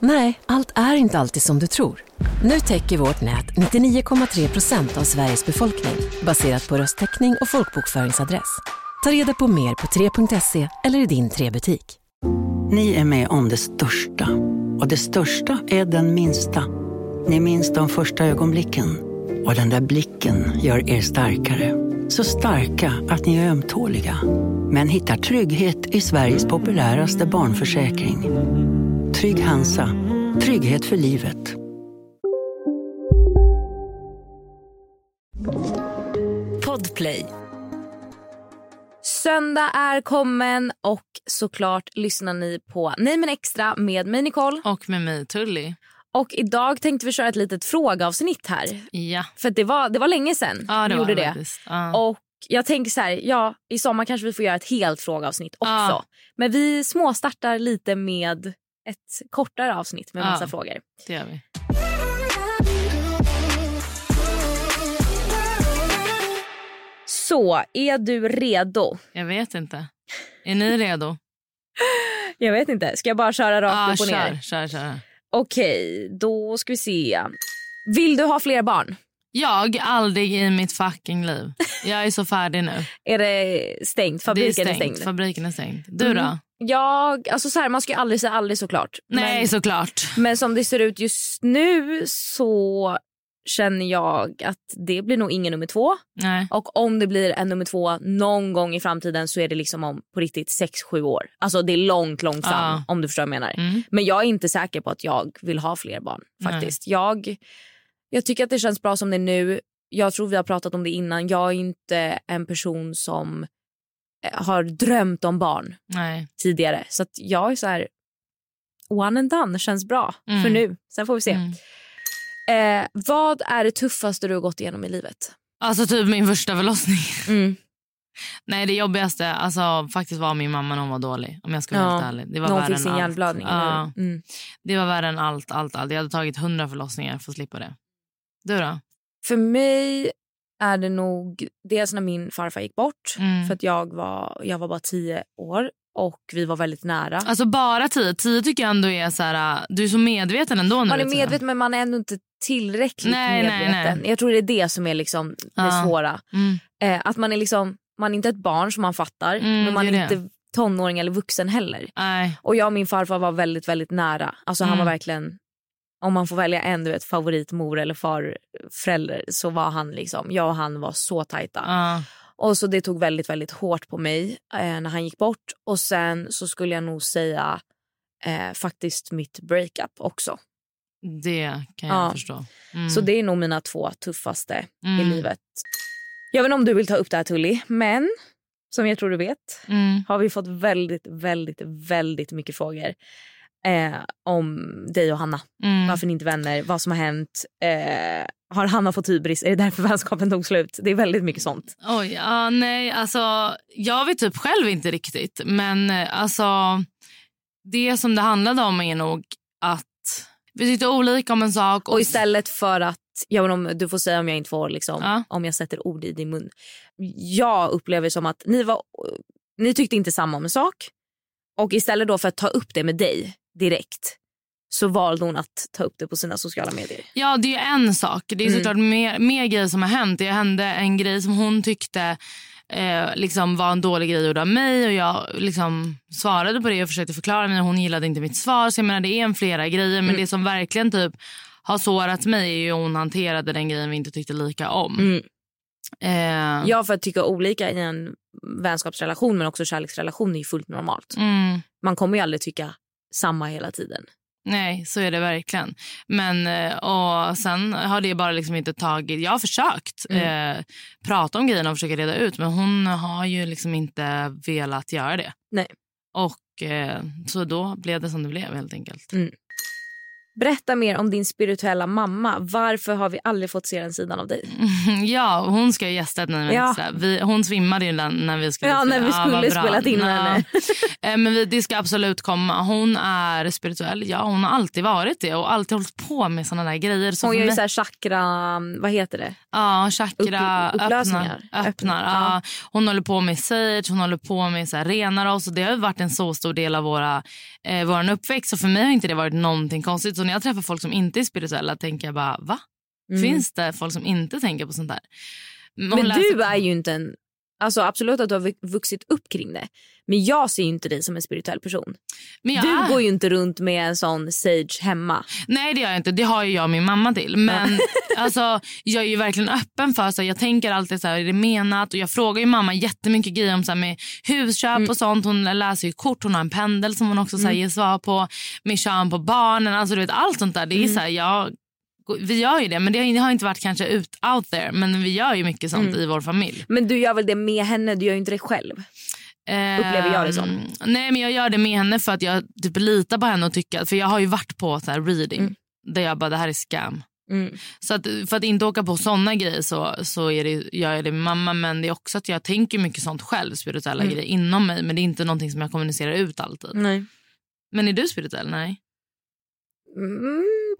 Nej, allt är inte alltid som du tror. Nu täcker vårt nät 99,3% av Sveriges befolkning baserat på röstteckning och folkbokföringsadress. Ta reda på mer på 3.se eller i din 3-butik. Ni är med om det största. Och det största är den minsta. Ni minns de första ögonblicken. Och den där blicken gör er starkare. Så starka att ni är ömtåliga. Men hittar trygghet i Sveriges populäraste barnförsäkring. Trygg Hansa. Trygghet för livet. Podplay. Söndag är kommen och såklart lyssnar ni på Nejmen Extra med mig Nicole. Och med mig Tulli. Och idag tänkte vi köra ett litet frågeavsnitt här. Ja. För att det var länge sedan vi gjorde det. Och jag tänker så här, i sommar kanske vi får göra ett helt frågeavsnitt också. Men vi småstartar lite med ett kortare avsnitt med massa frågor. Det gör vi. Så, är du redo? Jag vet inte. Är ni redo? Jag vet inte. Ska jag bara köra rakt upp och ner? Kör. Okej, då ska vi se. Vill du ha fler barn? Jag aldrig i mitt fucking liv. Jag är så färdig nu. Är det stängt? Fabriken är stängd. Du då? Jag, man ska ju aldrig säga aldrig såklart. Nej, men, såklart. Men som det ser ut just nu så känner jag att det blir nog ingen nummer 2. Nej. Och om det blir en nummer 2 någon gång i framtiden så är det liksom om på riktigt 6-7 år. Alltså det är långt fram, om du förstår vad jag menar. Men jag är inte säker på att jag vill ha fler barn faktiskt. Jag tycker att det känns bra som det är nu. Jag tror vi har pratat om det innan. Jag är inte en person som har drömt om barn tidigare. Så att jag är så här, one and done känns bra för nu. Sen får vi se. Vad är det tuffaste du har gått igenom i livet? Alltså typ min första förlossning. Nej, det jobbigaste faktiskt var min mamma när hon var dålig. Om jag ska vara helt ärlig. Det var värre än allt. Det var värre än allt. Jag hade tagit 100 förlossningar för att slippa det. Du då? För mig är det nog dels när min farfar gick bort. För att jag var bara 10 år. Och vi var väldigt nära. Alltså bara 10. 10 tycker jag ändå är så här. Du är så medveten ändå nu. Man är medveten men man är ändå inte tillräckligt medveten. Jag tror det är det som är liksom det svåra. Att man är liksom, man är inte ett barn som man fattar. Men man är inte tonåring eller vuxen heller. Nej. Och jag och min farfar var väldigt, väldigt nära. Alltså han var verkligen, om man får välja en favoritmor eller farförälder, så var han liksom, jag och han var så tajta. Och så det tog väldigt, väldigt hårt på mig när han gick bort. Och sen så skulle jag nog säga faktiskt mitt breakup också. Det kan jag förstå. Så det är nog mina 2 tuffaste i livet. Jag vet inte om du vill ta upp det här Tulli, men som jag tror du vet har vi fått väldigt, väldigt, väldigt mycket frågor om dig och Hanna. Varför ni inte vänner, vad som har hänt, har Hanna fått hybris, är det därför vänskapen tog slut? Det är väldigt mycket sånt. Oj, nej, jag vet typ själv inte riktigt, men det som det handlade om är nog att vi tyckte olika om en sak. Och istället för att, du får säga om jag inte får om jag sätter ord i din mun. Jag upplever som att ni tyckte inte samma om en sak. Och istället då för att ta upp det med dig direkt, så valde hon att ta upp det på sina sociala medier. Ja, det är ju en sak. Det är såklart mer grejer som har hänt. Det hände en grej som hon tyckte var en dålig grej gjord av mig. Och jag svarade på det och försökte förklara. Men hon gillade inte mitt svar. Så jag menar, det är en flera grejer. Men det som verkligen typ har sårat mig är ju hon hanterade den grejen vi inte tyckte lika om. Ja, för att tycka olika i en vänskapsrelation men också kärleksrelation är ju fullt normalt. Man kommer ju aldrig tycka samma hela tiden. Nej, så är det verkligen. Men och sen har det bara inte tagit. Jag har försökt prata om grejerna och försöka reda ut, men hon har ju inte velat göra det. Nej. Och så då blev det som det blev helt enkelt. Berätta mer om din spirituella mamma. Varför har vi aldrig fått se den sidan av dig? Ja, hon ska ju gästa när hon svimmade ju när vi skulle spela in henne. Men det ska absolut komma. Hon är spirituell. Ja, hon har alltid varit det och alltid hållit på med såna där grejer. Så hon gör ju så här chakra, vad heter det? Ja, chakra öppnar. Ja. Hon håller på med sage, hon håller på med så här renare och så. Det har ju varit en så stor del av våran uppväxt, så för mig har inte det varit någonting konstigt. Så när jag träffar folk som inte är spirituella tänker jag bara, va? Mm. Finns det folk som inte tänker på sånt där? Men du är ju inte en... Alltså absolut att du har vuxit upp kring det. Men jag ser ju inte dig som en spirituell person. Men du går ju inte runt med en sån sage hemma. Nej, det gör jag inte. Det har ju jag och min mamma till. Men alltså, jag är ju verkligen öppen för så. Jag tänker alltid så här, är det menat? Och jag frågar ju mamma jättemycket grejer om så här, med husköp och sånt. Hon läser ju kort. Hon har en pendel som hon också så här, ger svar på. Med kön på barnen. Alltså du vet, allt sånt där. Det är så här, vi gör ju det, men det har inte varit kanske out there, men vi gör ju mycket sånt i vår familj. Men du gör väl det med henne, du gör ju inte det själv, upplever jag det som. Nej, men jag gör det med henne för att jag typ litar på henne och tycker, för jag har ju varit på så här reading, där jag bara, det här är scam. Så att, för att inte åka på sådana grejer så är det, jag är det med mamma, men det är också att jag tänker mycket sånt själv, spirituella grejer inom mig, men det är inte någonting som jag kommunicerar ut alltid. Nej. Men är du spirituell? Nej.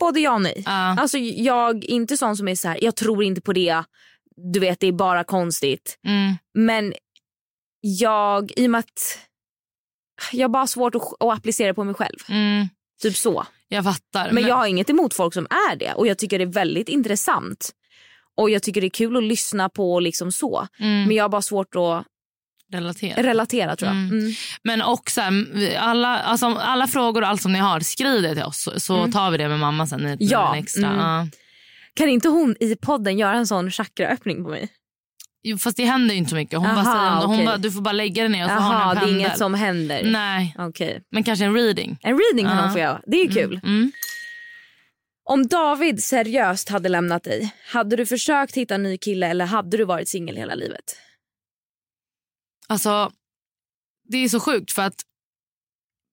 Både jag och nej. Alltså jag är inte sån som är så här, jag tror inte på det. Du vet, det är bara konstigt. Men jag, i och med att jag bara har svårt att applicera på mig själv. Typ så. Jag fattar. Men jag har inget emot folk som är det. Och jag tycker det är väldigt intressant. Och jag tycker det är kul att lyssna på liksom så. Men jag har bara svårt att relatera tror jag. Men också alla frågor och allt som ni har, skriv det till oss, så tar vi det med mamma sen i en extra. Kan inte hon i podden göra en sån chakraöppning på mig? Jo, fast det händer ju inte så mycket. Hon bara säger, hon bara, du får bara lägga det ner och så har hon en pendel. Det är inget som händer. Nej. Okay. Men kanske en reading. En reading kan hon få göra. Det är ju kul. Om David seriöst hade lämnat dig, hade du försökt hitta en ny kille eller hade du varit singel hela livet? Alltså, det är så sjukt för att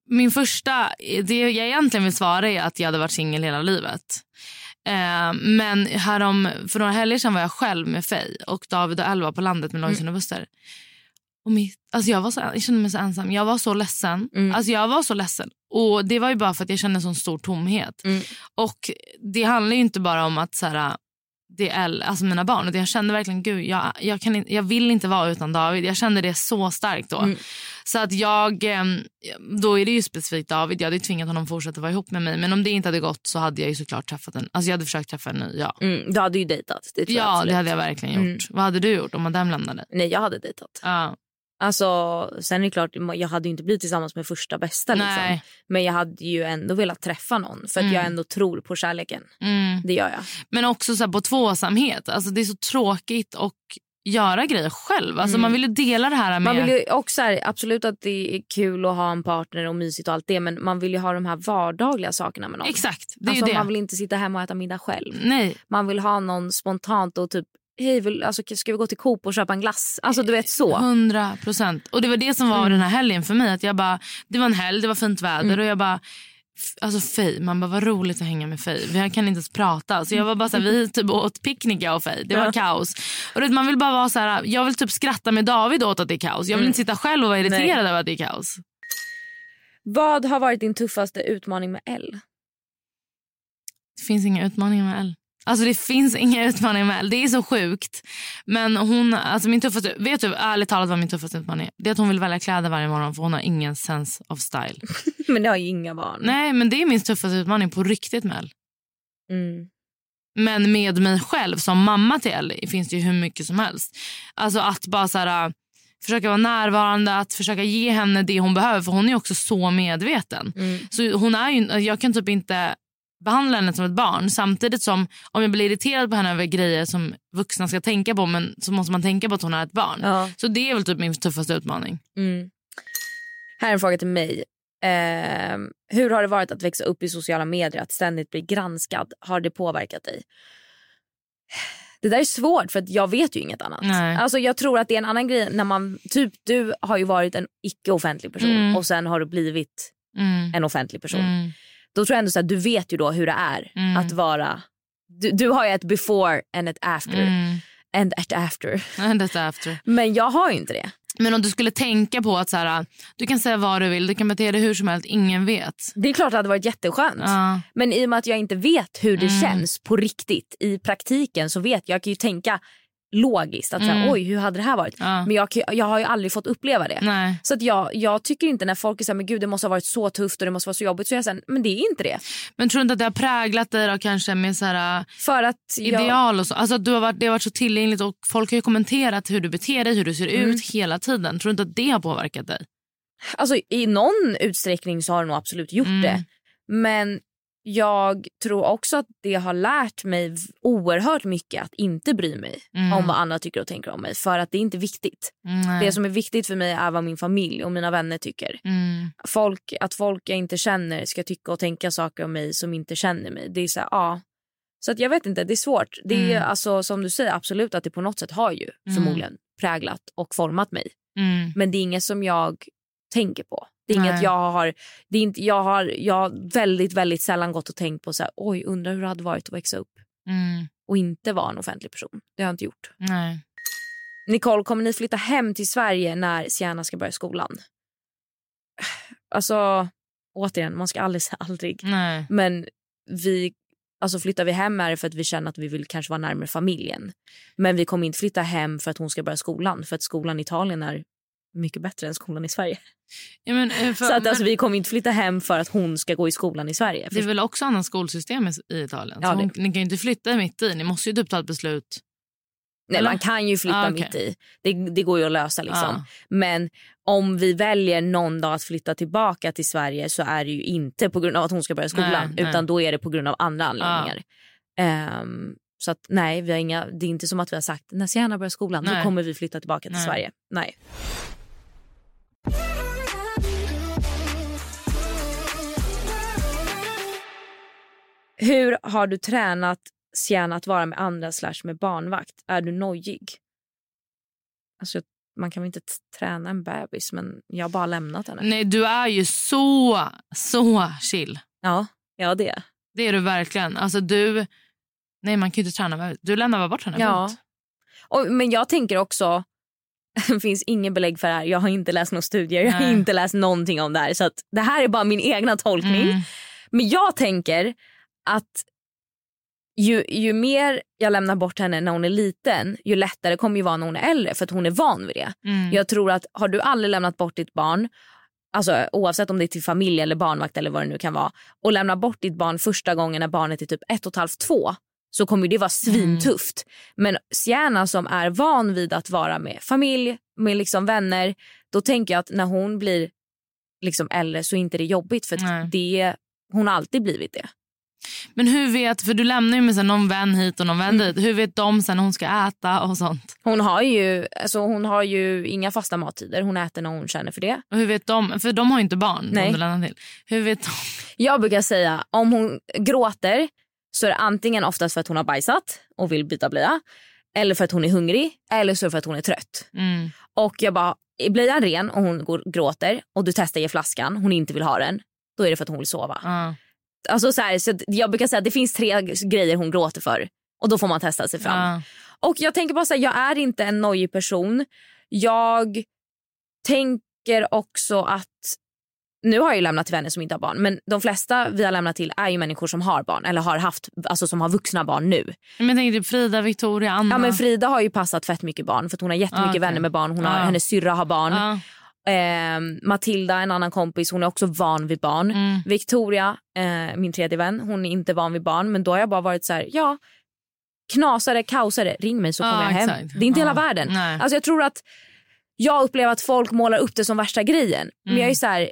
min första, det jag egentligen vill svara är att jag hade varit singel hela livet. Men för några helger sedan var jag själv med Fej och David och Elva på landet med Långsund och Buster. Och alltså jag kände mig så ensam. Jag var så ledsen. Alltså jag var så ledsen. Och det var ju bara för att jag kände en sån stor tomhet. Och det handlar ju inte bara om att så här, det är alltså mina barn, och jag kände verkligen, gud, jag vill inte vara utan David. Jag kände det så starkt då. Så att då är det ju specifikt David, jag hade tvingat honom att fortsätta vara ihop med mig. Men om det inte hade gått så hade jag ju såklart träffat en. Alltså jag hade försökt träffa en ny, du hade ju dejtat, det tror jag. Ja, det hade jag verkligen gjort. Vad hade du gjort om man dem lämnade? Nej, jag hade dejtat. Alltså, sen är det klart, jag hade ju inte blivit tillsammans med första bästa liksom. Men jag hade ju ändå velat träffa någon, för att jag ändå tror på kärleken. Det gör jag. Men också så här, på tvåsamhet. Alltså det är så tråkigt att göra grejer själv. Alltså man vill ju dela det här med... Man vill ju också här, absolut att det är kul att ha en partner och mysigt och allt det, men man vill ju ha de här vardagliga sakerna med någon. Exakt, det är alltså, ju det. Man vill inte sitta hemma och äta middag själv. Nej. Man vill ha någon spontant och typ, hej, alltså, ska vi gå till Coop och köpa en glass? Alltså du vet så. 100%. Och det var det som var den här helgen för mig. Att jag bara, det var en helg, det var fint väder. Och jag bara, alltså Fej, man bara, vad roligt att hänga med Fej. Vi kan inte ens prata. Så jag var bara så här, vi typ åt picknick jag och Fej. Det var kaos. Och man vill bara vara så här, jag vill typ skratta med David åt att det är kaos. Jag vill inte sitta själv och vara irriterad över att det är kaos. Vad har varit din tuffaste utmaning med L? Det finns inga utmaningar med L. Alltså det finns inga utmaningar med. Det är så sjukt. Men hon, alltså min tuffaste, vet du ärligt talat vad min tuffaste utmaning är? Det är att hon vill välja kläder varje morgon, för hon har ingen sense of style. Men det har ju inga barn. Nej, men det är min tuffaste utmaning på riktigt med. Men med mig själv som mamma till finns det ju hur mycket som helst. Alltså att bara så här, försöka vara närvarande, att försöka ge henne det hon behöver, för hon är ju också så medveten. Så hon är ju, jag kan typ inte behandla henne som ett barn, samtidigt som om jag blir irriterad på henne över grejer som vuxna ska tänka på, men så måste man tänka på att hon är ett barn. Så det är väl typ min tuffaste utmaning. Här är en fråga till mig. Hur har det varit att växa upp i sociala medier, att ständigt bli granskad? Har det påverkat dig? Det där är svårt för att jag vet ju inget annat. Nej. Alltså jag tror att det är en annan grej när man, typ du har ju varit en icke-offentlig person och sen har du blivit en offentlig person. då tror jag ändå så här, du vet ju då hur det är att vara, du har ju ett before and ett after and after. Men jag har ju inte det. Men om du skulle tänka på att så här, du kan säga vad du vill, du kan bete dig hur som helst, ingen vet. Det är klart att det hade varit jätteskönt. Ja. Men i och med att jag inte vet hur det känns på riktigt i praktiken, så vet jag, jag kan ju tänka logiskt att säga, oj, hur hade det här varit? Ja. Men jag har ju aldrig fått uppleva det. Nej. Så att jag tycker inte, när folk säger, men gud, det måste ha varit så tufft och det måste vara så jobbigt, så jag säger, men det är inte det. Men tror du inte att det har präglat dig då, kanske med så här, för att ideal och så? Alltså det har varit så tillgängligt och folk har ju kommenterat hur du beter dig, hur du ser ut hela tiden. Tror du inte att det har påverkat dig? Alltså i någon utsträckning så har det nog absolut gjort det. Men jag tror också att det har lärt mig oerhört mycket att inte bry mig om vad andra tycker och tänker om mig, för att det är inte viktigt. Det som är viktigt för mig är vad min familj och mina vänner tycker. Folk jag inte känner ska tycka och tänka saker om mig som inte känner mig. Det är så här, ja. Så att jag vet inte, det är svårt. Det är alltså, som du säger, absolut att det på något sätt har ju förmodligen präglat och format mig. Men det är inget som jag tänker på. Det är inget jag har, det är inte, jag har väldigt, väldigt sällan gått och tänkt på så här, oj, undrar hur det hade varit att växa upp och inte vara en offentlig person. Det har jag inte gjort. Nej. Nicole, kommer ni flytta hem till Sverige när Sienna ska börja skolan? Alltså, återigen, man ska aldrig säga aldrig. Nej. Men flyttar vi hem är det för att vi känner att vi vill kanske vara närmare familjen. Men vi kommer inte flytta hem för att hon ska börja skolan, för att skolan i Italien är mycket bättre än skolan i Sverige. Ja, vi kommer inte flytta hem för att hon ska gå i skolan i Sverige. Det är väl också annan skolsystem i Italien. Ja, ni kan ju inte flytta mitt i. Ni måste ju typ ta ett beslut. Nej, eller? Man kan ju flytta mitt i. Det går ju att lösa liksom. Men om vi väljer någon dag att flytta tillbaka till Sverige, så är det ju inte på grund av att hon ska börja skolan, utan då är det på grund av andra anledningar. Så att nej, vi har inga, det är inte som att vi har sagt, när Sienna börjar skolan, då kommer vi flytta tillbaka till Sverige. Nej. Hur har du tränat Sienna att vara med andra / med barnvakt? Är du nojig? Alltså, man kan väl inte träna en bebis, men jag har bara lämnat henne. Nej, du är ju så chill. Ja, det. Det är du verkligen. Alltså du, nej, man kan ju inte träna bebis. Du lämnar bara bort henne. Ja. Men jag tänker också, det finns ingen belägg för det här. Jag har inte läst några studier. Jag har inte läst någonting om det här. Så att det här är bara min egna tolkning. Men jag tänker att ju mer jag lämnar bort henne när hon är liten, ju lättare kommer ju vara när hon är äldre, för att hon är van vid det. Jag tror att har du aldrig lämnat bort ditt barn, alltså oavsett om det är till familj eller barnvakt eller vad det nu kan vara, och lämna bort ditt barn första gången när barnet är typ 1,5-2, så kommer det vara svintufft. Men Sienna som är van vid att vara med familj, med liksom vänner, då tänker jag att när hon blir liksom äldre så är inte det jobbigt, för att hon har alltid blivit det. Men hur vet, för du lämnar ju med sen någon vän hit och någon vän dit, hur vet de sen hon ska äta och sånt? Hon har ju inga fasta mattider. Hon äter när hon känner för det. Och hur vet de, för de har ju inte barn. Nej. Om du lämnar till. Hur vet de? Jag brukar säga, om hon gråter så är det antingen oftast för att hon har bajsat och vill byta blöja, eller för att hon är hungrig, eller så för att hon är trött. Och jag bara, blöjan ren och hon gråter och du testar i flaskan, hon inte vill ha den, då är det för att hon vill sova. Alltså så jag brukar säga att det finns 3 grejer hon gråter för, och då får man testa sig fram. Och jag tänker bara såhär, jag är inte en nojig person. Jag tänker också att, nu har jag ju lämnat till vänner som inte har barn, men de flesta vi har lämnat till är ju människor som har barn, eller har haft, alltså som har vuxna barn nu. Men jag tänker typ Frida, Victoria, Anna. Ja, men Frida har ju passat fett mycket barn, för att hon har jättemycket vänner med barn. Hon har, hennes syrra har barn. Matilda, en annan kompis, hon är också van vid barn. Victoria, min tredje vän, hon är inte van vid barn. Men då har jag bara varit så här: ja, knasare, kaosare, ring mig så kommer jag hem. Exakt. Det är inte hela världen. Nej. Alltså jag tror att jag upplever att folk målar upp det som värsta grejen. Men jag är så här.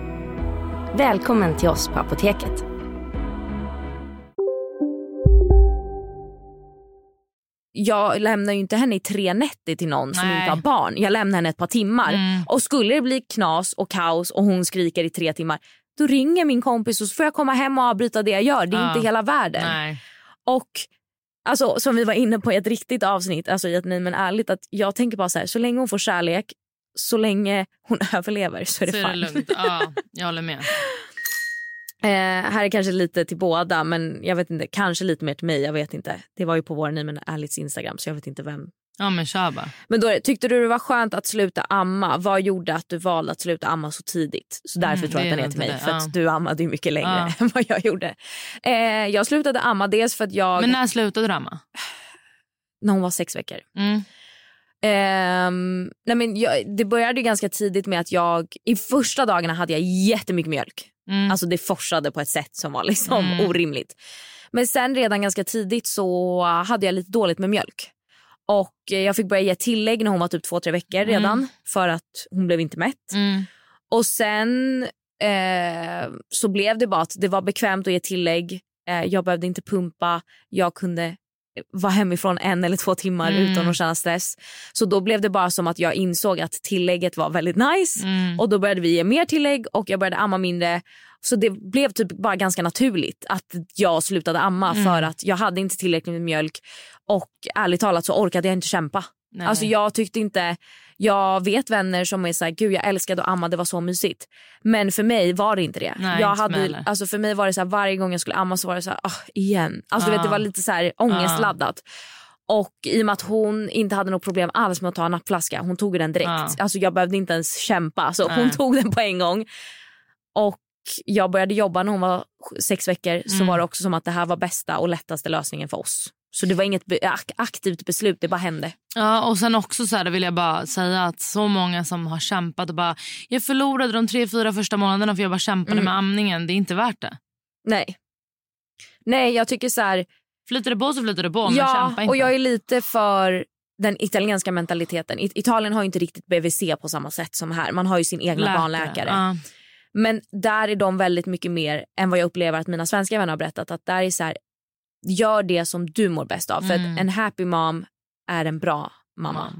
Välkommen till oss på Apoteket. Jag lämnar ju inte henne i 3 nätter till någon som inte har barn. Jag lämnar henne ett par timmar. Och skulle det bli knas och kaos och hon skriker i 3 timmar, då ringer min kompis och så får jag komma hem och avbryta det jag gör. Det är inte hela världen. Och alltså, som vi var inne på i ett riktigt avsnitt, alltså i ett nej men ärligt, att jag tänker bara så här: så länge hon får kärlek, så länge hon överlever, så är det fan lugnt. Ja, jag håller med. Här är kanske lite till båda, men jag vet inte, kanske lite mer till mig, jag vet inte. Det var ju på vår Nejmen Ärligt Instagram, så jag vet inte vem. Ja, men kör bara. Men då, tyckte du det var skönt att sluta amma? Vad gjorde att du valde att sluta amma så tidigt? Så därför tror jag att den är till mig, för att du ammade ju mycket längre än vad jag gjorde. Jag slutade amma dels för att jag... Men när slutade du amma? När hon var 6 veckor. Nej men det började ju ganska tidigt med att jag i första dagarna hade jag jättemycket mjölk. Alltså det forsade på ett sätt som var liksom orimligt. Men sen redan ganska tidigt så hade jag lite dåligt med mjölk. Och jag fick börja ge tillägg när hon var typ 2-3 veckor redan, för att hon blev inte mätt. Och sen så blev det bara att det var bekvämt att ge tillägg. Jag behövde inte pumpa. Jag kunde vara hemifrån 1 eller 2 timmar utan att känna stress. Så då blev det bara som att jag insåg att tillägget var väldigt nice. Och då började vi ge mer tillägg och jag började amma mindre. Så det blev typ bara ganska naturligt att jag slutade amma, för att jag hade inte tillräckligt med mjölk. Och ärligt talat så orkade jag inte kämpa. Nej. Alltså jag tyckte inte, jag vet vänner som är så här: gud jag älskade att amma, det var så mysigt. Men för mig var det inte det. Nej, jag hade, alltså för mig var det så här, varje gång jag skulle amma så var det så här, igen. Alltså du vet, det var lite så här ångestladdat. Och i och med att hon inte hade något problem alls med att ta en nappflaska, hon tog den direkt. Alltså jag behövde inte ens kämpa, så hon tog den på en gång. Och jag började jobba när hon var 6 veckor. Så var det också som att det här var bästa och lättaste lösningen för oss. Så det var inget aktivt beslut, det bara hände. Ja, och sen också så här, vill jag bara säga att så många som har kämpat och bara, jag förlorade de 3-4 första månaderna för jag bara kämpade med amningen. Det är inte värt det. Nej. Nej, jag tycker så här, flyter det på så flyter det på, men kämpa inte. Ja, och jag är lite för den italienska mentaliteten. Italien har ju inte riktigt BVC på samma sätt som här. Man har ju sin egna barnläkare. Men där är de väldigt mycket mer än vad jag upplever att mina svenska vänner har berättat. Att där är så här, gör det som du mår bäst av. För att en happy mom är en bra mamma.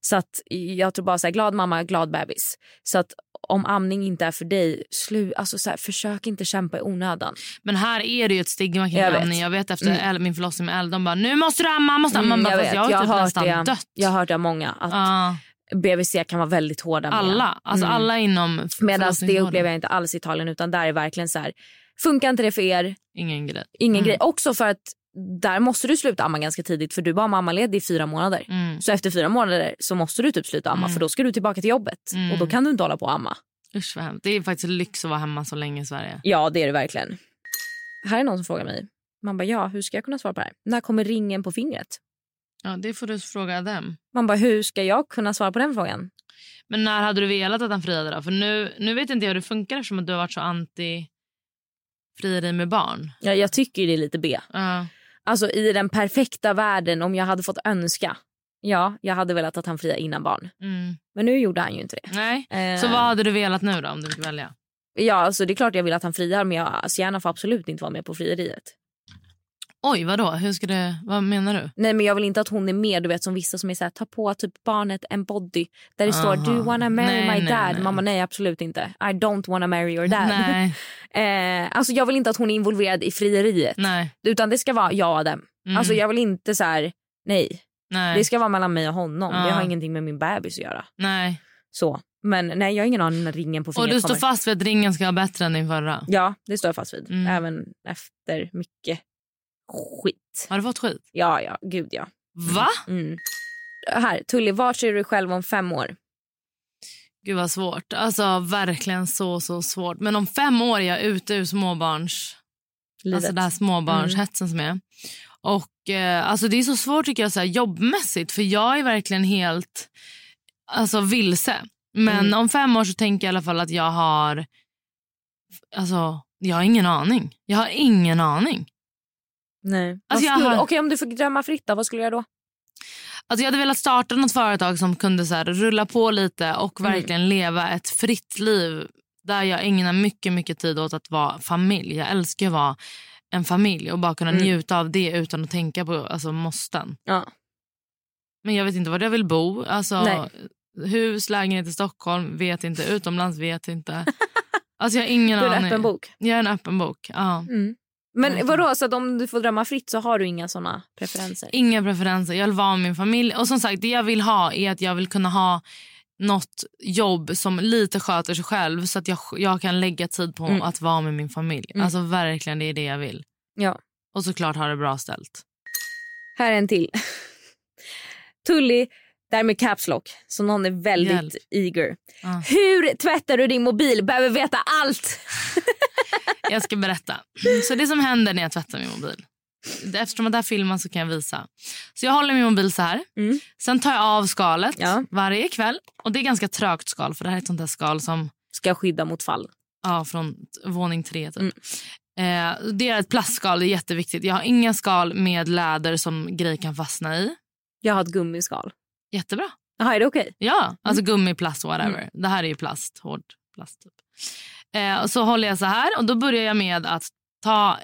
Så att jag tror bara så här, glad mamma, glad bebis. Så att om amning inte är för dig, alltså så här, försök inte kämpa i onödan. Men här är det ju ett stigma kring amning. Jag vet efter min förlossning med Eld, de bara, nu måste du amma, måste amma. Bara, jag har typ nästan dött. Jag har hört av många att BVC kan vara väldigt hårda med. Alltså alla inom. Medan det upplever jag inte alls i Italien, utan där är verkligen så här, funkar inte det för er? Ingen grej. Också för att där måste du sluta amma ganska tidigt, för du var mammaledig i 4 månader. Så efter 4 månader så måste du typ sluta amma, för då ska du tillbaka till jobbet. Och då kan du inte hålla på och amma. Usch, vad hemskt. Det är faktiskt lyx att vara hemma så länge i Sverige. Ja, det är det verkligen. Här är någon som frågar mig. Man bara, hur ska jag kunna svara på det här? När kommer ringen på fingret? Ja, det får du fråga dem. Man bara, hur ska jag kunna svara på den frågan? Men när hade du velat att han friade då? För nu vet inte jag hur det funkar, eftersom att du har varit så anti... fria dig med barn. Ja, jag tycker det är lite B. Alltså i den perfekta världen, om jag hade fått önska, jag hade velat att han fria innan barn. Men nu gjorde han ju inte det. Nej, så vad hade du velat nu då, om du fick välja? Ja, alltså det är klart jag vill att han friar, men jag gärna får absolut inte vara med på frieriet. Oj, vadå? Vad menar du? Nej, men jag vill inte att hon är med, du vet, som vissa som är såhär, ta på typ barnet en body där det står, do you wanna marry my dad? Nej. Mamma, nej, absolut inte. I don't wanna marry your dad. Nej. Alltså jag vill inte att hon är involverad i frieriet. Nej. Utan det ska vara jag och dem. Alltså jag vill inte så här, nej. Det ska vara mellan mig och honom. Det har ingenting med min bebis att göra. Nej. Så, men nej, jag har ingen aning när ringen på fingret. Och du står fast vid att ringen ska vara bättre än din förra? Ja, det står jag fast vid. Även efter mycket skit. Har du fått skit? Ja, gud ja. Va? Här, Tulli, vart ser du själv om 5 år? Gud vad svårt. Alltså verkligen så svårt. Men om 5 år är jag ute ur småbarns livet. Alltså den här småbarnshetsen som är. Och alltså det är så svårt tycker jag så här, jobbmässigt. För jag är verkligen helt alltså vilse. Men om 5 år så tänker jag i alla fall att jag har, alltså jag har ingen aning. Jag har ingen aning. Nej. Alltså, Okej, om du fick drömma fritt då, vad skulle jag då? Alltså jag hade velat starta något företag som kunde så här, rulla på lite och verkligen leva ett fritt liv. Där jag ägnar mycket, mycket tid åt att vara familj. Jag älskar att vara en familj och bara kunna njuta av det utan att tänka på alltså, måsten. Ja. Men jag vet inte var jag vill bo. Alltså, hus, lägenhet i Stockholm, vet inte. Utomlands, vet inte. Alltså jag har ingen aning. Du är en öppen bok. Jag är en öppen bok, ja. Men vadå, så att om du får drömma fritt så har du inga såna preferenser? Inga preferenser, jag vill vara med min familj. Och som sagt, det jag vill ha är att jag vill kunna ha något jobb som lite sköter sig själv. Så att jag kan lägga tid på att vara med min familj. Alltså verkligen, det är det jag vill. Ja. Och såklart ha det bra ställt. Här är en till. Tulli, där med caps lock. Så någon är väldigt eager. Hur tvättar du din mobil? Behöver veta allt. Jag ska berätta. Så det som händer när jag tvättar min mobil, eftersom att det här filmen så kan jag visa. Så jag håller min mobil så här. Sen tar jag av skalet varje kväll. Och det är ganska trögt skal, för det här är ett sånt där skal som ska skydda mot fall. Ja, från våning 3 typ. Det är ett plastskal, det är jätteviktigt. Jag har inga skal med läder som grejer kan fastna i. Jag har ett gummiskal. Jättebra. Jaha, är det okej? Ja, alltså gummi, plast, whatever. Det här är ju plast, hård plast typ. Och så håller jag så här. Och då börjar jag med att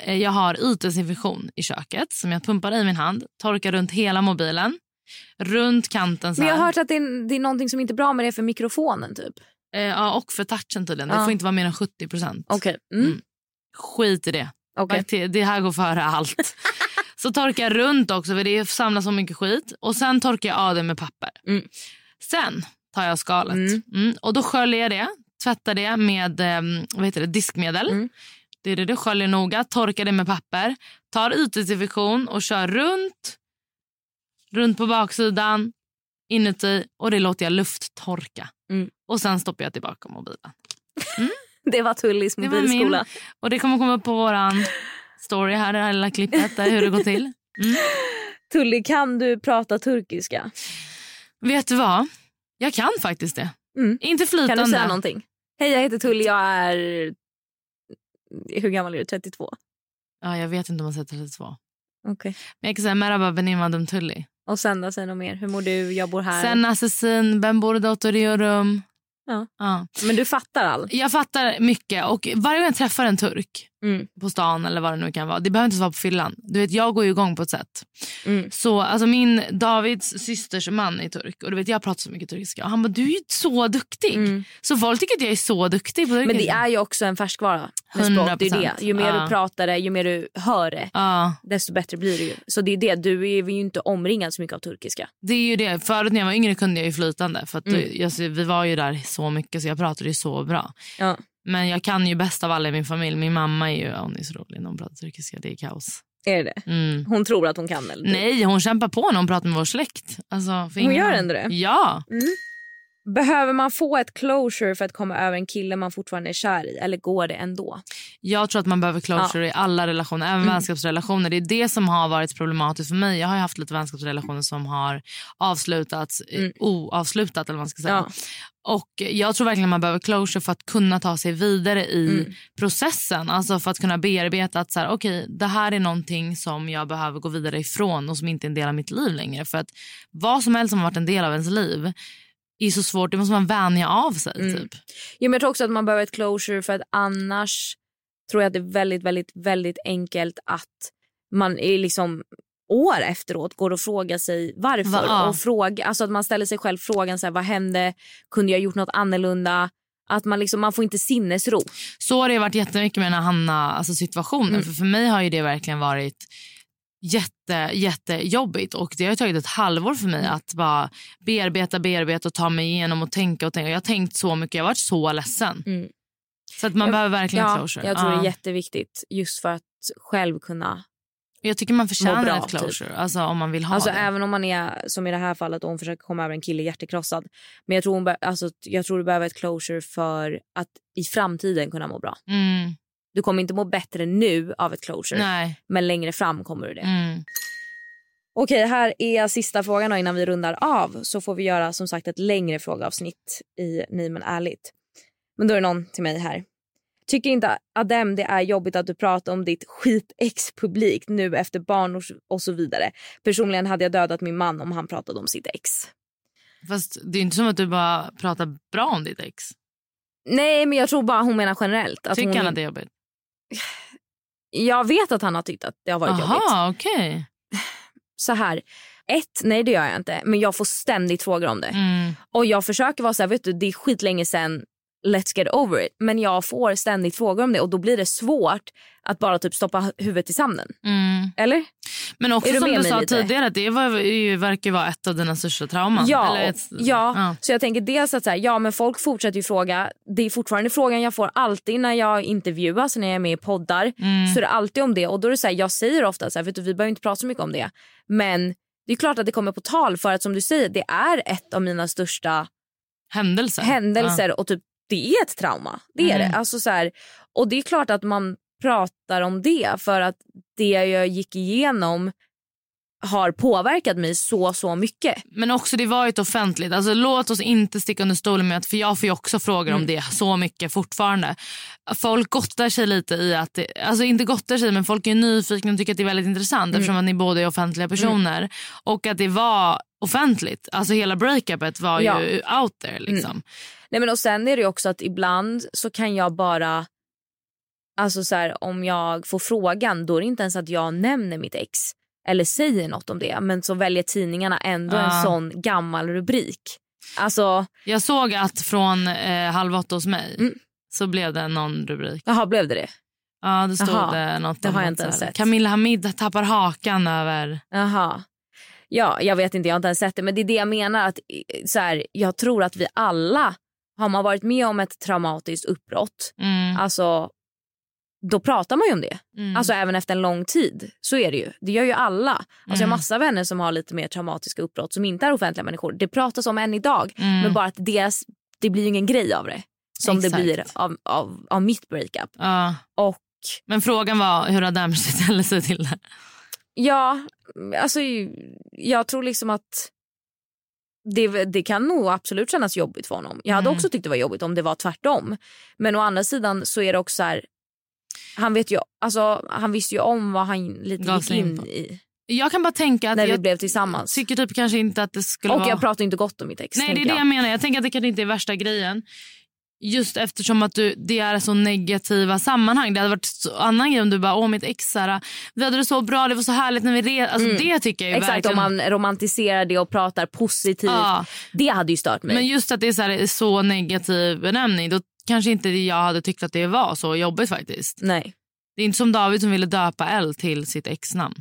jag har ytdesinfektion i köket som jag pumpar i min hand, torkar runt hela mobilen, runt kanten så här. Men jag har hört att det är någonting som inte är bra med det för mikrofonen typ. Ja, och för touchen tydligen. Det får inte vara mer än 70%. Okej. Skit i det. Okay. Det här går före allt. Så torkar jag runt också, för det samlas så mycket skit. Och sen torkar jag av det med papper. Sen tar jag skalet. Och då sköljer jag det, tvättar det med diskmedel. Det sköljer noga, torkar det med papper, tar ytdesinfektion och kör runt på baksidan, inuti, och det låter jag lufttorka. Och sen stoppar jag tillbaka mobilen. Det var Tullis mobilskola. Det och det kommer komma upp på våran story här, det här lilla klippet där hur det går till. Tulli, kan du prata turkiska? Vet du vad? Jag kan faktiskt det. Inte flytande. Kan du säga någonting? Hej, jag heter Tulli, jag är... Hur gammal är du? 32? Ja, jag vet inte om man säger 32. Okej. Men jag kan säga merhaba benim adım Tulli. Och sen då, säg något mer. Hur mår du? Jag bor här. Sen assassin, ben bor dator i rum. Ja. Men du fattar allt. Jag fattar mycket. Och varje gång jag träffar en turk på stan eller vad det nu kan vara. Det behöver inte vara på fyllan. Du vet, jag går ju igång på ett sätt. Så alltså min Davids systers man är turk. Och du vet, jag pratar så mycket turkiska. Och han bara, du är ju så duktig. Så folk tycker att jag är så duktig på turkiska. Men det är ju också en färskvara med språk, det är det. Ju mer du pratar det, ju mer du hör det, desto bättre blir det ju. Så det är det, du är ju inte omringad så mycket av turkiska. Det är ju det, förut när jag var yngre kunde jag ju flytande. För att vi var ju där så mycket, så jag pratade ju så bra. Men jag kan ju bäst av alla i min familj. Min mamma är ju, hon är så rolig när hon pratar turkiska, det är kaos. Är det? Hon tror att hon kan eller? Nej, hon kämpar på när hon pratar med vår släkt. Alltså, för hon gör ändå det? Ja. Behöver man få ett closure för att komma över en kille man fortfarande är kär i? Eller går det ändå? Jag tror att man behöver closure i alla relationer. Även vänskapsrelationer. Det är det som har varit problematiskt för mig. Jag har ju haft lite vänskapsrelationer som har avslutats, oavslutat eller vad man ska säga. Och jag tror verkligen man behöver closure för att kunna ta sig vidare i processen. Alltså för att kunna bearbeta att så här, okej, det här är någonting som jag behöver gå vidare ifrån och som inte är en del av mitt liv längre. För att vad som helst som har varit en del av ens liv är så svårt, det måste man vänja av sig typ. Jo, men jag tror också att man behöver ett closure, för att annars tror jag att det är väldigt, väldigt, väldigt enkelt att man är liksom år efteråt går och frågar sig varför. Och alltså att man ställer sig själv frågan så här, vad hände? Kunde jag gjort något annorlunda? Att man liksom, man får inte sinnesro. Så har det varit jättemycket med den här Hanna, alltså situationen. För mig har ju det verkligen varit jättejobbigt, och det har tagit ett halvår för mig att bara bearbeta och ta mig igenom och tänka. Jag har tänkt så mycket, jag har varit så ledsen. Så att man behöver verkligen closure. Jag tror det är jätteviktigt just för att själv kunna. Jag tycker man förtjänar ett closure typ. Alltså om man vill ha det. Även om man är, som i det här fallet, hon försöker komma över en kille hjärtekrossad. Men jag tror hon jag tror du behöver ett closure för att i framtiden kunna må bra. Du kommer inte må bättre nu av ett closure. Nej. Men längre fram kommer du det. Mm. Okej, här är sista frågan då, innan vi rundar av. Så får vi göra som sagt ett längre frågeavsnitt i Nejmen ärligt. Men då är det någon till mig här. Tycker inte, Adem, det är jobbigt att du pratar om ditt skitex-publik nu efter barn och så vidare. Personligen hade jag dödat min man om han pratade om sitt ex. Fast det är inte som att du bara pratar bra om ditt ex. Nej, men jag tror bara hon menar generellt. Att tycker hon... han att det är jobbigt? Jag vet att han har tyckt att det har varit jobbigt. Jaha, okej. Så här, nej det gör jag inte. Men jag får ständigt frågor om det. Mm. Och jag försöker vara så här, vet du, det är skitlänge sedan. Let's get over it. Men jag får ständigt frågor om det. Och då blir det svårt att bara typ stoppa huvudet i sanden. Mm. Eller? Men också som du sa tidigare, det verkar ju vara ett av dina största trauman. Ja, eller ja, så jag tänker dels att så här, ja men folk fortsätter ju fråga. Det är fortfarande frågan jag får alltid när jag intervjuas, när jag är med i poddar. Mm. Så är det alltid om det. Och då är det så här, jag säger ofta så här, vet du, vi behöver inte prata så mycket om det. Men det är klart att det kommer på tal. För att som du säger, det är ett av mina största händelser ja. Och typ det är ett trauma, det är det. Alltså så här, och det är klart att man pratar om det för att det jag gick igenom har påverkat mig så mycket. Men också det var ju ett offentligt. Alltså låt oss inte sticka under stolen med att, för jag får ju också frågor om det så mycket fortfarande. Folk gottar sig lite i att det, alltså inte gottar sig, men folk är nyfikna och tycker att det är väldigt intressant eftersom att ni båda är offentliga personer och att det var offentligt. Alltså hela breakupet var ju out there liksom. Nej men och sen är det ju också att ibland så kan jag bara, alltså så här, om jag får frågan, då är det inte ens att jag nämner mitt ex eller säger något om det, men så väljer tidningarna ändå en sån gammal rubrik. Alltså jag såg att från Halv åtta hos mig så blev det någon rubrik. Jaha, blev det? Ja, det stod något. Det har jag inte sett. Camilla Hamid tappar hakan över. Jaha. Ja, jag vet inte, jag har inte ens sett det, men det är det jag menar att så här, jag tror att vi alla har man varit med om ett traumatiskt uppbrott. Alltså då pratar man ju om det. Alltså även efter en lång tid. Så är det ju. Det gör ju alla. Alltså jag har massa vänner som har lite mer traumatiska uppbrott som inte är offentliga människor. Det pratas om än idag. Men bara att det blir ju ingen grej av det. Som exakt. Det blir av mitt breakup. Men frågan var hur Adam ställer sig till det. Ja, alltså jag tror liksom att det kan nog absolut kännas jobbigt för honom. Jag hade också tyckt det var jobbigt om det var tvärtom. Men å andra sidan så är det också så här, han visste ju om vad han lite gick in i. Jag kan bara tänka att när vi blev tillsammans. Tycker typ kanske inte att det skulle vara... jag pratar inte gott om mitt ex. Nej, det är det jag menar. Jag tänker att det kanske inte är värsta grejen. Just eftersom att det är så negativa sammanhang. Det hade varit så annan grej om du bara, åh mitt ex här, vi hade det så bra, det var så härligt när vi red. Alltså det tycker jag ju exakt, verkligen. Om man romantiserar det och pratar positivt. Det hade ju stört mig. Men just att det är så negativ benämning, då kanske inte jag hade tyckt att det var så jobbigt faktiskt. Nej. Det är inte som David som ville döpa L till sitt exnamn.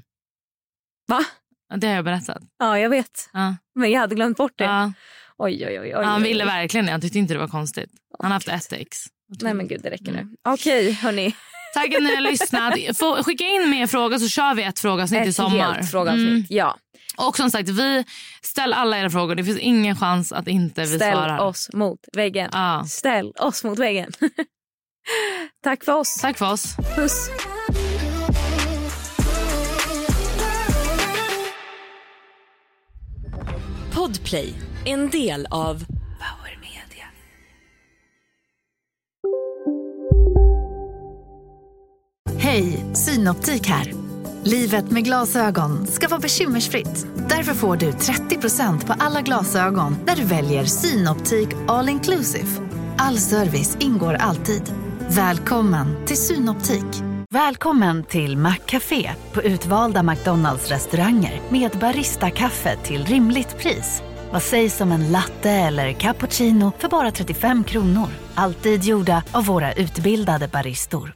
Va? Det har jag berättat. Ja, jag vet. Ja. Men jag hade glömt bort det. Ja. Oj. Han ville verkligen det, han tyckte inte det var konstigt. Han har haft ett ex. Nej men gud, det räcker nu. Okej, hörni. Tack att ni har lyssnat. Skicka in mer frågor så kör vi ett frågasnitt i sommar. Ett frågasnitt, ja. Och som sagt, vi ställ alla era frågor. Det finns ingen chans att inte vi svarar. Ställ oss mot väggen. Tack för oss. Puss. Podplay, en del av Power Media. Hej, Synoptik här. Livet med glasögon ska vara bekymmersfritt. Därför får du 30% på alla glasögon när du väljer Synoptik All Inclusive. All service ingår alltid. Välkommen till Synoptik. Välkommen till McCafé på utvalda McDonalds-restauranger med barista-kaffe till rimligt pris. Vad sägs om en latte eller cappuccino för bara 35 kronor? Alltid gjorda av våra utbildade baristor.